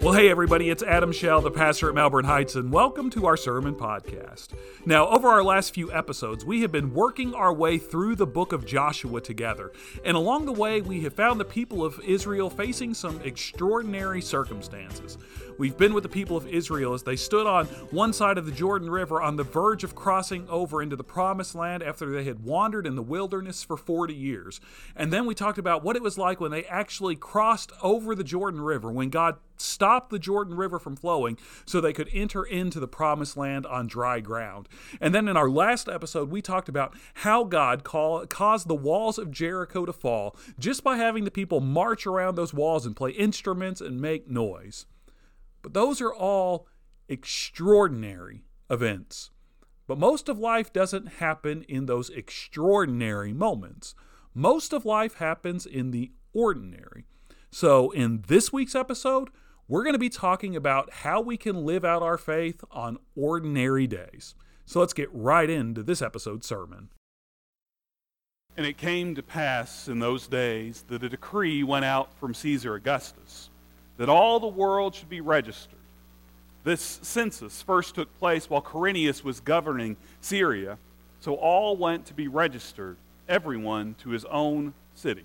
Well, hey everybody, it's Adam Schell, the pastor at Melbourne Heights, and welcome to our sermon podcast. Now, over our last few episodes, we have been working our way through the book of Joshua together, and along the way, we have found the people of Israel facing some extraordinary circumstances. We've been with the people of Israel as they stood on one side of the Jordan River on the verge of crossing over into the Promised Land after they had wandered in the wilderness for 40 years. And then we talked about what it was like when they actually crossed over the Jordan River, when God stopped the Jordan River from flowing so they could enter into the Promised Land on dry ground. And then in our last episode, we talked about how God caused the walls of Jericho to fall just by having the people march around those walls and play instruments and make noise. But those are all extraordinary events. But most of life doesn't happen in those extraordinary moments. Most of life happens in the ordinary. So in this week's episode, we're going to be talking about how we can live out our faith on ordinary days. So let's get right into this episode's sermon. And it came to pass in those days that a decree went out from Caesar Augustus that all the world should be registered. This census first took place while Quirinius was governing Syria, so all went to be registered, everyone to his own city.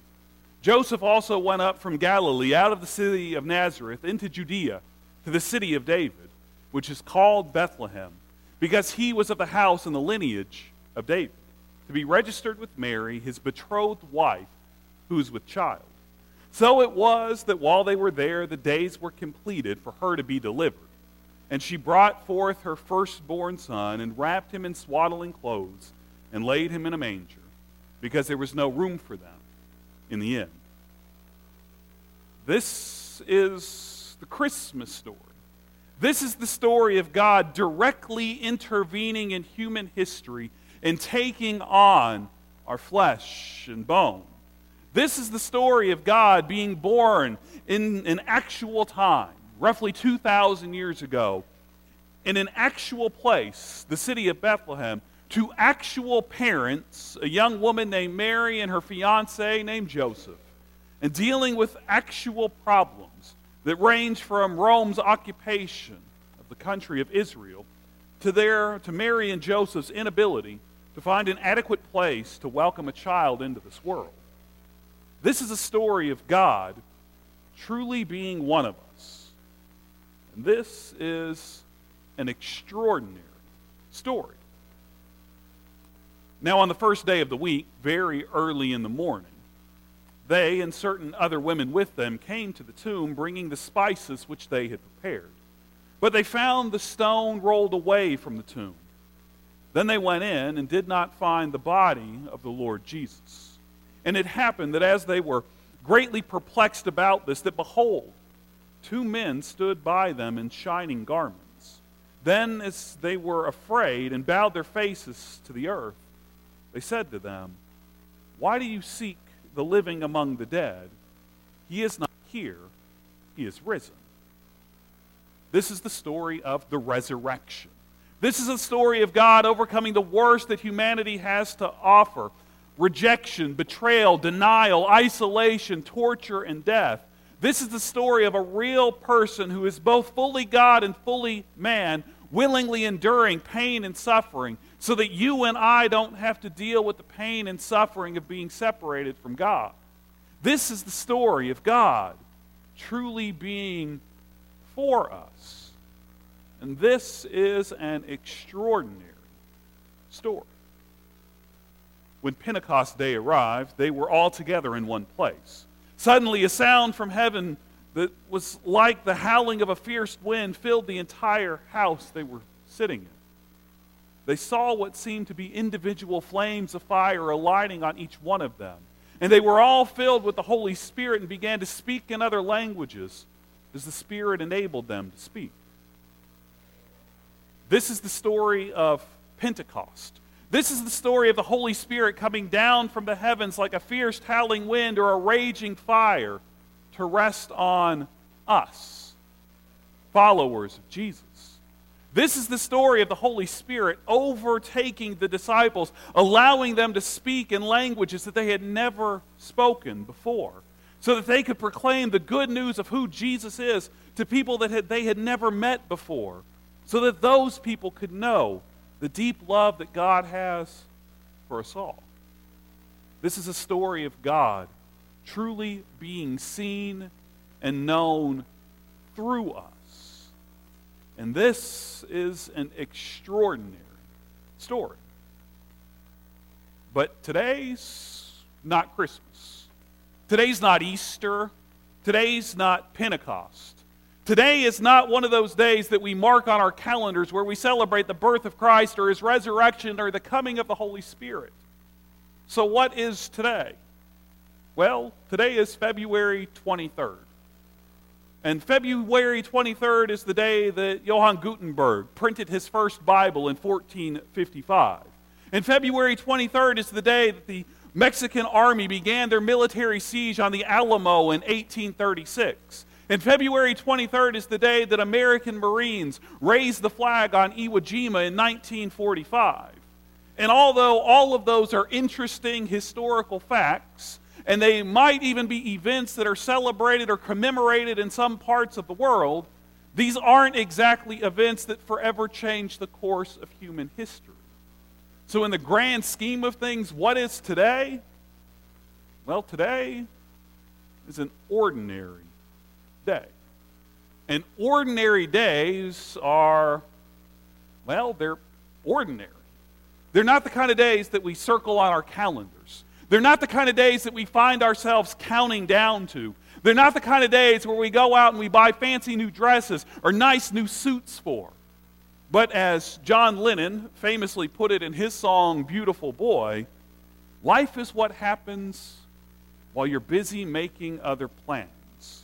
Joseph also went up from Galilee, out of the city of Nazareth, into Judea, to the city of David, which is called Bethlehem, because he was of the house and the lineage of David, to be registered with Mary, his betrothed wife, who is with child. So it was that while they were there, the days were completed for her to be delivered. And she brought forth her firstborn son, and wrapped him in swaddling clothes, and laid him in a manger, because there was no room for them in the inn. This is the Christmas story. This is the story of God directly intervening in human history and taking on our flesh and bone. This is the story of God being born in an actual time, roughly 2,000 years ago, in an actual place, the city of Bethlehem, to actual parents, a young woman named Mary and her fiancé named Joseph, and dealing with actual problems that range from Rome's occupation of the country of Israel to Mary and Joseph's inability to find an adequate place to welcome a child into this world. This is a story of God truly being one of us. And this is an extraordinary story. Now, on the first day of the week, very early in the morning, they and certain other women with them came to the tomb, bringing the spices which they had prepared. But they found the stone rolled away from the tomb. Then they went in and did not find the body of the Lord Jesus. And it happened that as they were greatly perplexed about this, that behold, two men stood by them in shining garments. Then as they were afraid and bowed their faces to the earth, they said to them, "Why do you seek the living among the dead? He is not here, he is risen." This is the story of the resurrection. This is a story of God overcoming the worst that humanity has to offer: rejection, betrayal, denial, isolation, torture, and death. This is the story of a real person who is both fully God and fully man, willingly enduring pain and suffering, so that you and I don't have to deal with the pain and suffering of being separated from God. This is the story of God truly being for us. And this is an extraordinary story. When Pentecost Day arrived, they were all together in one place. Suddenly a sound from heaven that was like the howling of a fierce wind filled the entire house they were sitting in. They saw what seemed to be individual flames of fire alighting on each one of them. And they were all filled with the Holy Spirit and began to speak in other languages as the Spirit enabled them to speak. This is the story of Pentecost. This is the story of the Holy Spirit coming down from the heavens like a fierce howling wind or a raging fire to rest on us, followers of Jesus. This is the story of the Holy Spirit overtaking the disciples, allowing them to speak in languages that they had never spoken before, so that they could proclaim the good news of who Jesus is to people that they had never met before, so that those people could know the deep love that God has for us all. This is a story of God truly being seen and known through us. And this is an extraordinary story. But today's not Christmas. Today's not Easter. Today's not Pentecost. Today is not one of those days that we mark on our calendars where we celebrate the birth of Christ or his resurrection or the coming of the Holy Spirit. So what is today? Well, today is February 23rd. And February 23rd is the day that Johann Gutenberg printed his first Bible in 1455. And February 23rd is the day that the Mexican army began their military siege on the Alamo in 1836. And February 23rd is the day that American Marines raised the flag on Iwo Jima in 1945. And although all of those are interesting historical facts, and they might even be events that are celebrated or commemorated in some parts of the world, these aren't exactly events that forever change the course of human history. So in the grand scheme of things, what is today? Well, today is an ordinary day. And ordinary days are, well, they're ordinary. They're not the kind of days that we circle on our calendars. They're not the kind of days that we find ourselves counting down to. They're not the kind of days where we go out and we buy fancy new dresses or nice new suits for. But as John Lennon famously put it in his song, Beautiful Boy, life is what happens while you're busy making other plans.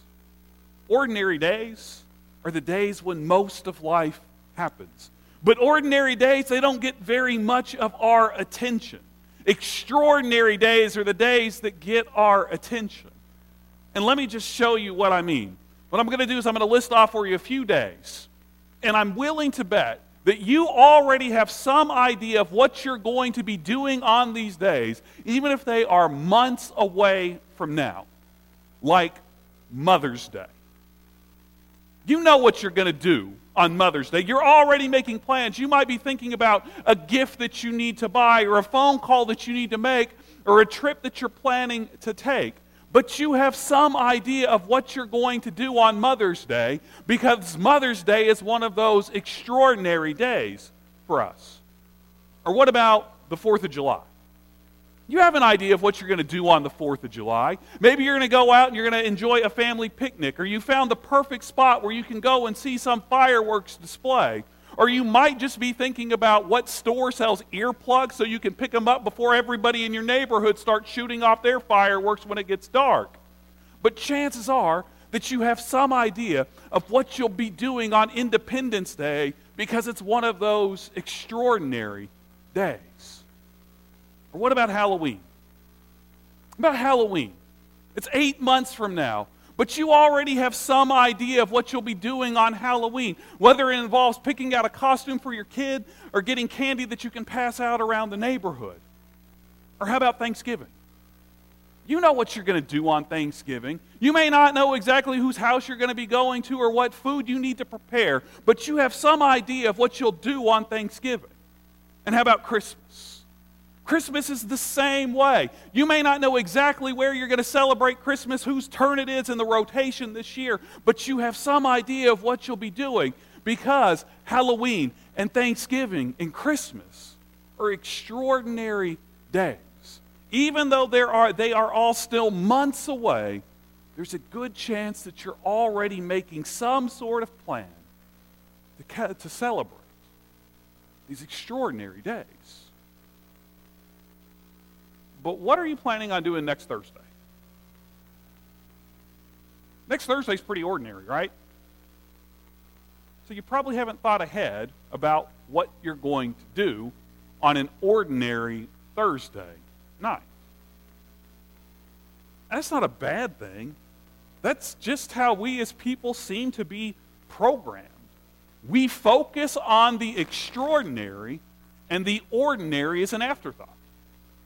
Ordinary days are the days when most of life happens. But ordinary days, they don't get very much of our attention. Extraordinary days are the days that get our attention. And let me just show you what I mean. What I'm going to do is I'm going to list off for you a few days. And I'm willing to bet that you already have some idea of what you're going to be doing on these days, even if they are months away from now. Like Mother's Day. You know what you're going to do on Mother's Day. You're already making plans. You might be thinking about a gift that you need to buy or a phone call that you need to make or a trip that you're planning to take. But you have some idea of what you're going to do on Mother's Day because Mother's Day is one of those extraordinary days for us. Or what about the 4th of July? You have an idea of what you're going to do on the 4th of July. Maybe you're going to go out and you're going to enjoy a family picnic, or you found the perfect spot where you can go and see some fireworks display. Or you might just be thinking about what store sells earplugs so you can pick them up before everybody in your neighborhood starts shooting off their fireworks when it gets dark. But chances are that you have some idea of what you'll be doing on Independence Day because it's one of those extraordinary days. Or what about Halloween? About Halloween. It's 8 months from now, but you already have some idea of what you'll be doing on Halloween, whether it involves picking out a costume for your kid or getting candy that you can pass out around the neighborhood. Or how about Thanksgiving? You know what you're going to do on Thanksgiving. You may not know exactly whose house you're going to be going to or what food you need to prepare, but you have some idea of what you'll do on Thanksgiving. And how about Christmas? Christmas is the same way. You may not know exactly where you're going to celebrate Christmas, whose turn it is in the rotation this year, but you have some idea of what you'll be doing because Halloween and Thanksgiving and Christmas are extraordinary days. Even though they are all still months away, there's a good chance that you're already making some sort of plan to celebrate these extraordinary days. But what are you planning on doing next Thursday? Next Thursday's pretty ordinary, right? So you probably haven't thought ahead about what you're going to do on an ordinary Thursday night. That's not a bad thing. That's just how we as people seem to be programmed. We focus on the extraordinary, and the ordinary is an afterthought.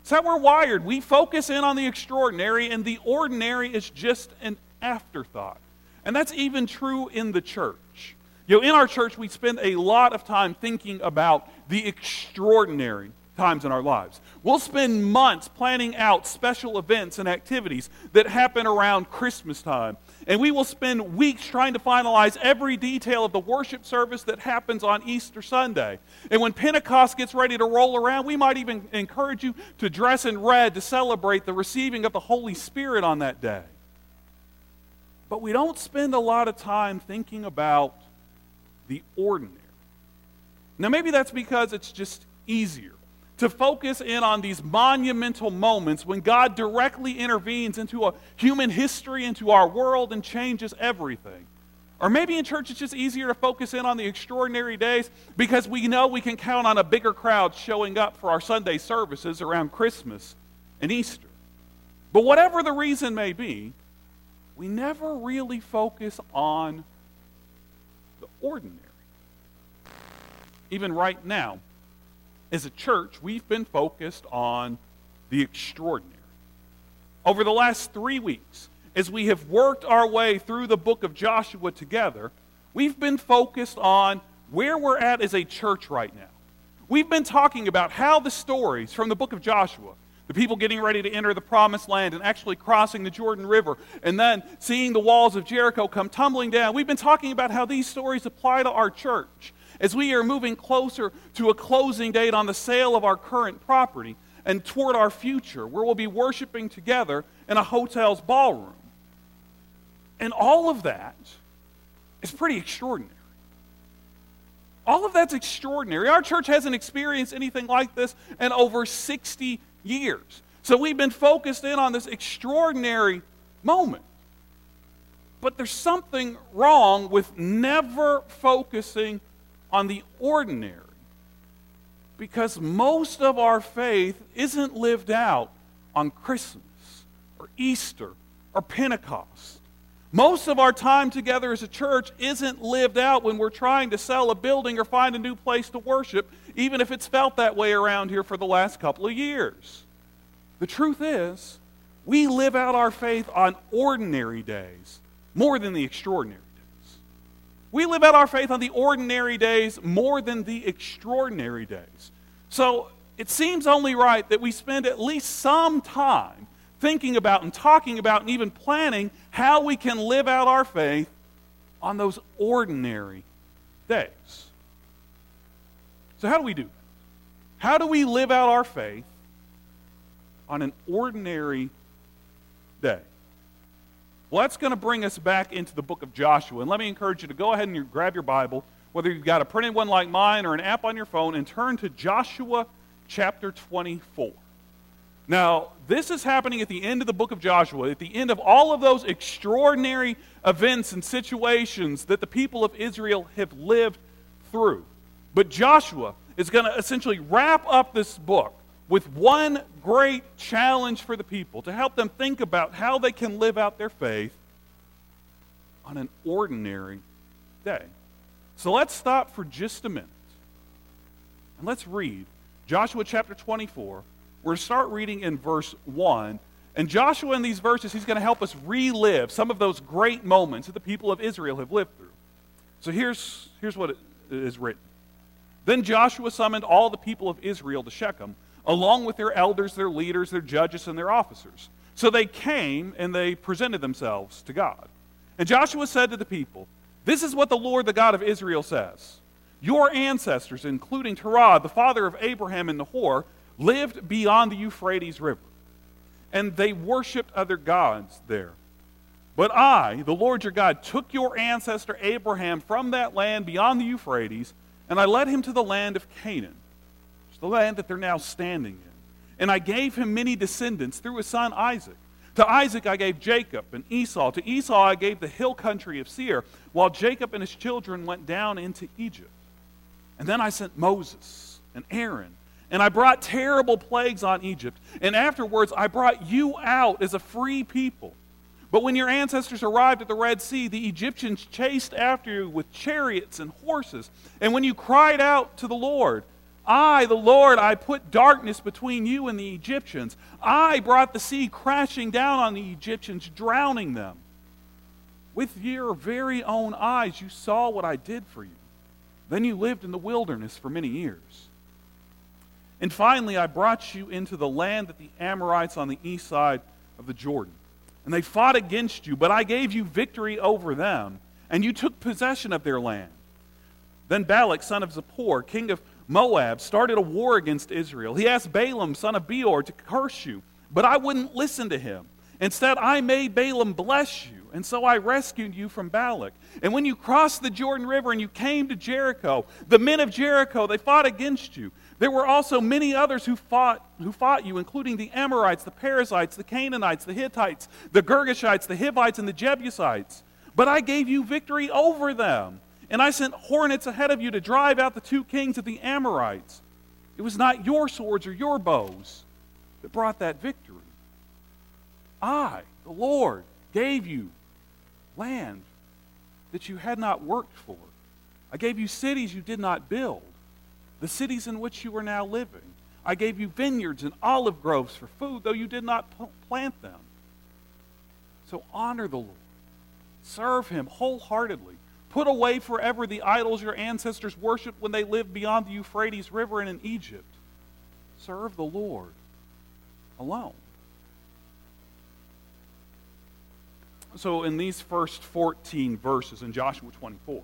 It's how we're wired. We focus in on the extraordinary, and the ordinary is just an afterthought. And that's even true in the church. You know, in our church, we spend a lot of time thinking about the extraordinary times in our lives. We'll spend months planning out special events and activities that happen around Christmas time. And we will spend weeks trying to finalize every detail of the worship service that happens on Easter Sunday. And when Pentecost gets ready to roll around, we might even encourage you to dress in red to celebrate the receiving of the Holy Spirit on that day. But we don't spend a lot of time thinking about the ordinary. Now, maybe that's because it's just easier to focus in on these monumental moments when God directly intervenes into a human history, into our world, and changes everything. Or maybe in church it's just easier to focus in on the extraordinary days because we know we can count on a bigger crowd showing up for our Sunday services around Christmas and Easter. But whatever the reason may be, we never really focus on the ordinary. Even right now, as a church, we've been focused on the extraordinary. Over the last 3 weeks, as we have worked our way through the book of Joshua together, we've been focused on where we're at as a church right now. We've been talking about how the stories from the book of Joshua, the people getting ready to enter the Promised Land and actually crossing the Jordan River, and then seeing the walls of Jericho come tumbling down, we've been talking about how these stories apply to our church as we are moving closer to a closing date on the sale of our current property and toward our future, where we'll be worshiping together in a hotel's ballroom. And all of that is pretty extraordinary. All of that's extraordinary. Our church hasn't experienced anything like this in over 60 years. So we've been focused in on this extraordinary moment. But there's something wrong with never focusing on the ordinary, because most of our faith isn't lived out on Christmas or Easter or Pentecost. Most of our time together as a church isn't lived out when we're trying to sell a building or find a new place to worship, even if it's felt that way around here for the last couple of years. The truth is, we live out our faith on ordinary days more than the extraordinary. We live out our faith on the ordinary days more than the extraordinary days. So it seems only right that we spend at least some time thinking about and talking about and even planning how we can live out our faith on those ordinary days. So how do we do that? How do we live out our faith on an ordinary day? Well, that's going to bring us back into the book of Joshua. And let me encourage you to go ahead and grab your Bible, whether you've got a printed one like mine or an app on your phone, and turn to Joshua chapter 24. Now, this is happening at the end of the book of Joshua, at the end of all of those extraordinary events and situations that the people of Israel have lived through. But Joshua is going to essentially wrap up this book with one great challenge for the people to help them think about how they can live out their faith on an ordinary day. So let's stop for just a minute and let's read Joshua chapter 24. We're going to start reading in verse 1. And Joshua, in these verses, he's going to help us relive some of those great moments that the people of Israel have lived through. So here's what it is written. Then Joshua summoned all the people of Israel to Shechem, along with their elders, their leaders, their judges, and their officers. So they came and they presented themselves to God. And Joshua said to the people, "This is what the Lord, the God of Israel, says. Your ancestors, including Terah, the father of Abraham and Nahor, lived beyond the Euphrates River, and they worshipped other gods there. But I, the Lord your God, took your ancestor Abraham from that land beyond the Euphrates, and I led him to the land of Canaan, the land that they're now standing in. And I gave him many descendants through his son Isaac. To Isaac I gave Jacob and Esau. To Esau I gave the hill country of Seir, while Jacob and his children went down into Egypt. And then I sent Moses and Aaron, and I brought terrible plagues on Egypt. And afterwards I brought you out as a free people. But when your ancestors arrived at the Red Sea, the Egyptians chased after you with chariots and horses. And when you cried out to the Lord, I, the Lord, I put darkness between you and the Egyptians. I brought the sea crashing down on the Egyptians, drowning them. With your very own eyes, you saw what I did for you. Then you lived in the wilderness for many years. And finally, I brought you into the land that the Amorites on the east side of the Jordan. And they fought against you, but I gave you victory over them, and you took possession of their land. Then Balak, son of Zippor, king of Moab, started a war against Israel. He asked Balaam, son of Beor, to curse you, but I wouldn't listen to him. Instead, I made Balaam bless you, and so I rescued you from Balak. And when you crossed the Jordan River and you came to Jericho, the men of Jericho, they fought against you. There were also many others who fought you, including the Amorites, the Perizzites, the Canaanites, the Hittites, the Girgashites, the Hivites, and the Jebusites. But I gave you victory over them, and I sent hornets ahead of you to drive out the two kings of the Amorites. It was not your swords or your bows that brought that victory. I, the Lord, gave you land that you had not worked for. I gave you cities you did not build, the cities in which you are now living. I gave you vineyards and olive groves for food, though you did not plant them. So honor the Lord. Serve him wholeheartedly. Put away forever the idols your ancestors worshiped when they lived beyond the Euphrates River and in Egypt. Serve the Lord alone. So in these first 14 verses in Joshua 24,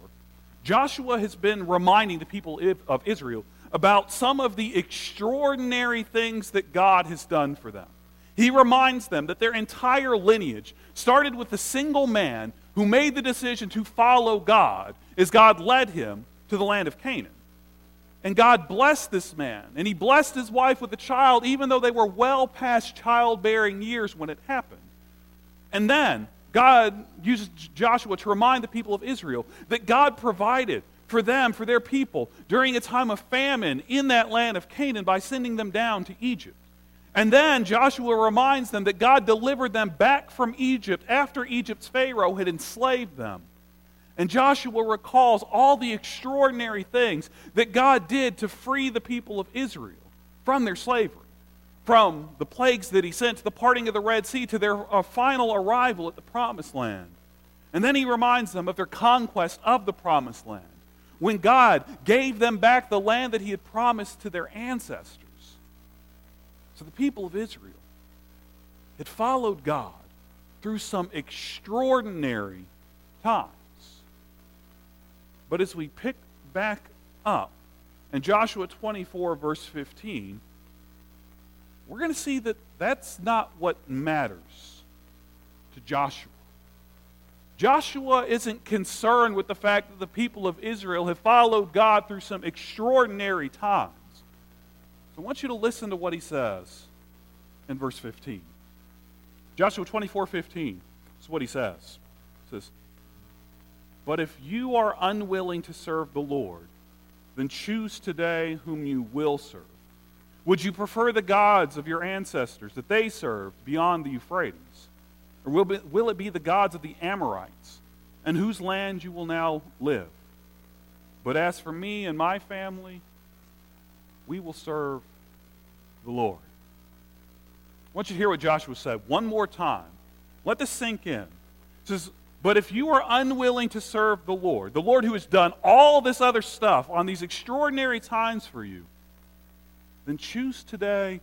Joshua has been reminding the people of Israel about some of the extraordinary things that God has done for them. He reminds them that their entire lineage started with a single man who made the decision to follow God as God led him to the land of Canaan. And God blessed this man, and he blessed his wife with a child, even though they were well past childbearing years when it happened. And then God uses Joshua to remind the people of Israel that God provided for them, for their people, during a time of famine in that land of Canaan by sending them down to Egypt. And then Joshua reminds them that God delivered them back from Egypt after Egypt's Pharaoh had enslaved them. And Joshua recalls all the extraordinary things that God did to free the people of Israel from their slavery, from the plagues that he sent, to the parting of the Red Sea, to their final arrival at the Promised Land. And then he reminds them of their conquest of the Promised Land, when God gave them back the land that he had promised to their ancestors. So the people of Israel had followed God through some extraordinary times. But as we pick back up in Joshua 24, verse 15, we're going to see that that's not what matters to Joshua. Joshua isn't concerned with the fact that the people of Israel have followed God through some extraordinary times. So I want you to listen to what he says in verse 15. Joshua 24:15 is what he says. He says, "But if you are unwilling to serve the Lord, then choose today whom you will serve. Would you prefer the gods of your ancestors that they served beyond the Euphrates? Or will it be the gods of the Amorites, in whose land you will now live? But as for me and my family, we will serve the Lord." I want you to hear what Joshua said one more time. Let this sink in. It says, "But if you are unwilling to serve the Lord who has done all this other stuff on these extraordinary times for you, then choose today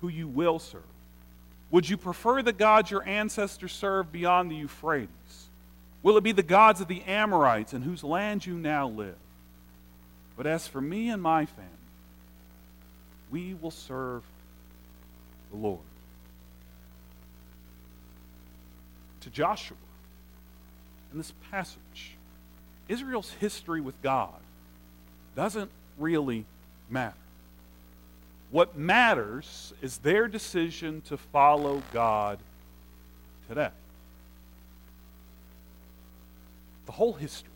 who you will serve. Would you prefer the gods your ancestors served beyond the Euphrates? Will it be the gods of the Amorites in whose land you now live? But as for me and my family, we will serve the Lord." To Joshua, in this passage, Israel's history with God doesn't really matter. What matters is their decision to follow God today. The whole history,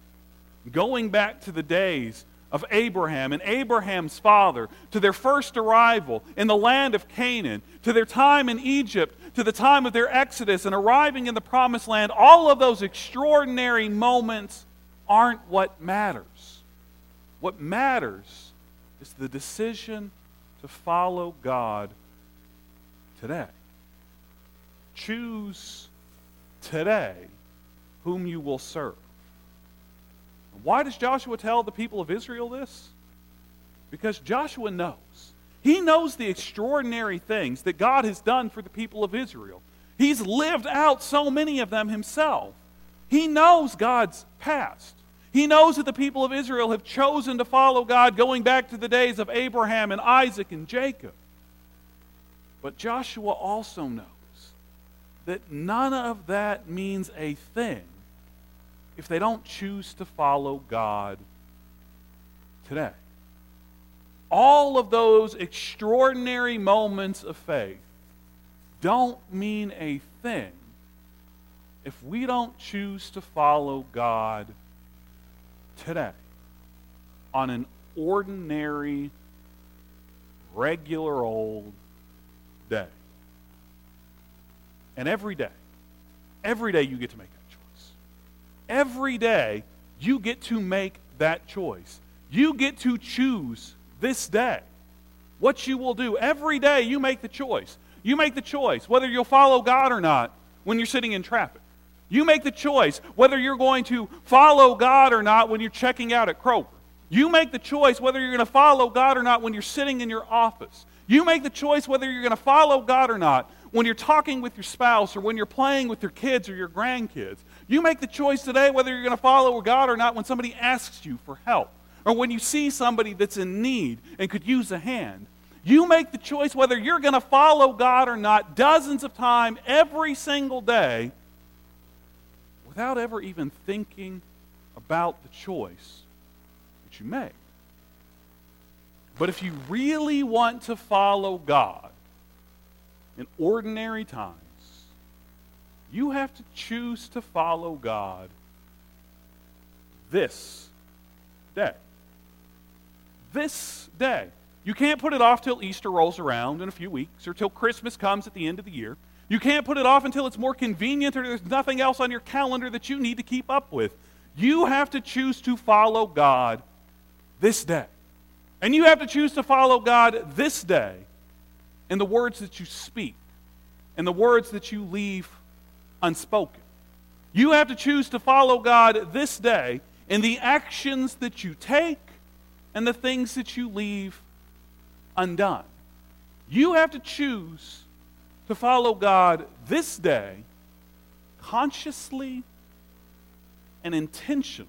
going back to the days of Abraham and Abraham's father, to their first arrival in the land of Canaan, to their time in Egypt, to the time of their exodus and arriving in the Promised Land, all of those extraordinary moments aren't what matters. What matters It's the decision to follow God today. Choose today whom you will serve. Why does Joshua tell the people of Israel this? Because Joshua knows. He knows the extraordinary things that God has done for the people of Israel. He's lived out so many of them himself. He knows God's past. He knows that the people of Israel have chosen to follow God going back to the days of Abraham and Isaac and Jacob. But Joshua also knows that none of that means a thing if they don't choose to follow God today. All of those extraordinary moments of faith don't mean a thing if we don't choose to follow God today on an ordinary, regular old day. And every day you get to make that choice. Every day you get to make that choice. You get to choose this day what you will do. Every day you make the choice. You make the choice whether you'll follow God or not when you're sitting in traffic. You make the choice whether you're going to follow God or not when you're checking out at Kroger. You make the choice whether you're going to follow God or not when you're sitting in your office. You make the choice whether you're going to follow God or not when you're talking with your spouse or when you're playing with your kids or your grandkids. You make the choice today whether you're going to follow God or not when somebody asks you for help or when you see somebody that's in need and could use a hand. You make the choice whether you're going to follow God or not dozens of times every single day without ever even thinking about the choice that you make. But if you really want to follow God in ordinary times, you have to choose to follow God this day. This day. You can't put it off till Easter rolls around in a few weeks or till Christmas comes at the end of the year. You can't put it off until it's more convenient or there's nothing else on your calendar that you need to keep up with. You have to choose to follow God this day. And you have to choose to follow God this day in the words that you speak and the words that you leave unspoken. You have to choose to follow God this day in the actions that you take and the things that you leave undone. You have to choose to follow God this day consciously and intentionally.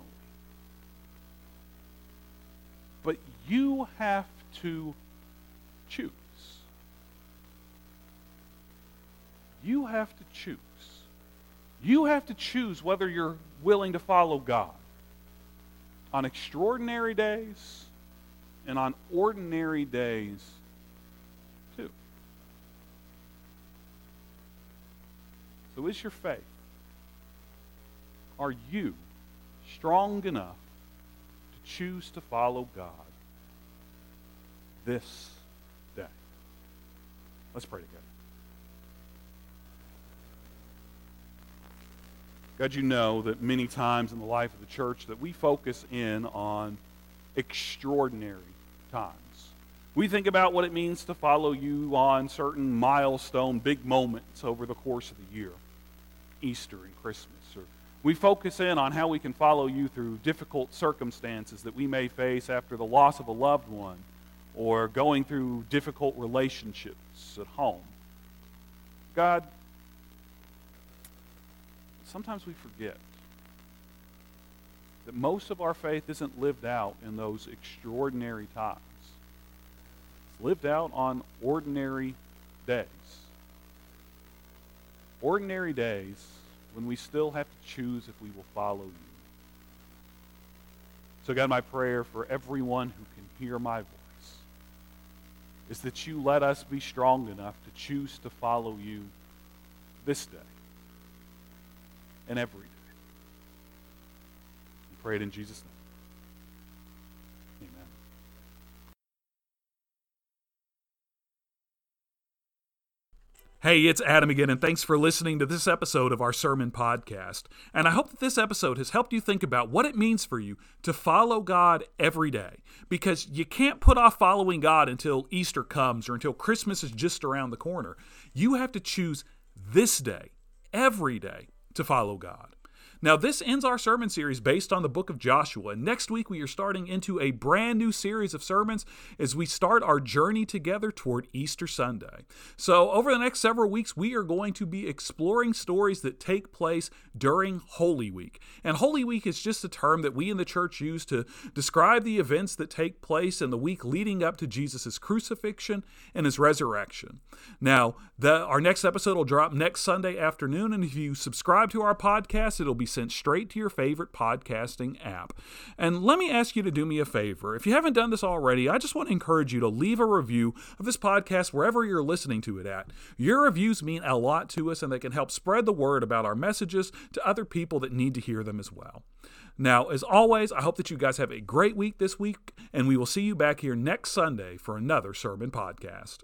But you have to choose. You have to choose. You have to choose whether you're willing to follow God on extraordinary days and on ordinary days too. So is your faith? Are you strong enough to choose to follow God this day? Let's pray together. God, you know that many times in the life of the church that we focus in on extraordinary times. We think about what it means to follow you on certain milestone, big moments over the course of the year, Easter and Christmas. Or we focus in on how we can follow you through difficult circumstances that we may face after the loss of a loved one or going through difficult relationships at home. God, sometimes we forget that most of our faith isn't lived out in those extraordinary times. It's lived out on ordinary days. Ordinary days when we still have to choose if we will follow you. So God, my prayer for everyone who can hear my voice is that you let us be strong enough to choose to follow you this day and every day. We pray it in Jesus' name. Hey, it's Adam again, and thanks for listening to this episode of our sermon podcast. And I hope that this episode has helped you think about what it means for you to follow God every day, because you can't put off following God until Easter comes or until Christmas is just around the corner. You have to choose this day, every day, to follow God. Now, this ends our sermon series based on the book of Joshua. And next week, we are starting into a brand new series of sermons as we start our journey together toward Easter Sunday. So over the next several weeks, we are going to be exploring stories that take place during Holy Week. And Holy Week is just a term that we in the church use to describe the events that take place in the week leading up to Jesus' crucifixion and his resurrection. Now, our next episode will drop next Sunday afternoon. And if you subscribe to our podcast, it'll be sent straight to your favorite podcasting app. And let me ask you to do me a favor. If you haven't done this already, I just want to encourage you to leave a review of this podcast wherever you're listening to it at. Your reviews mean a lot to us, and they can help spread the word about our messages to other people that need to hear them as well. Now, as always, I hope that you guys have a great week this week, and we will see you back here next Sunday for another sermon podcast.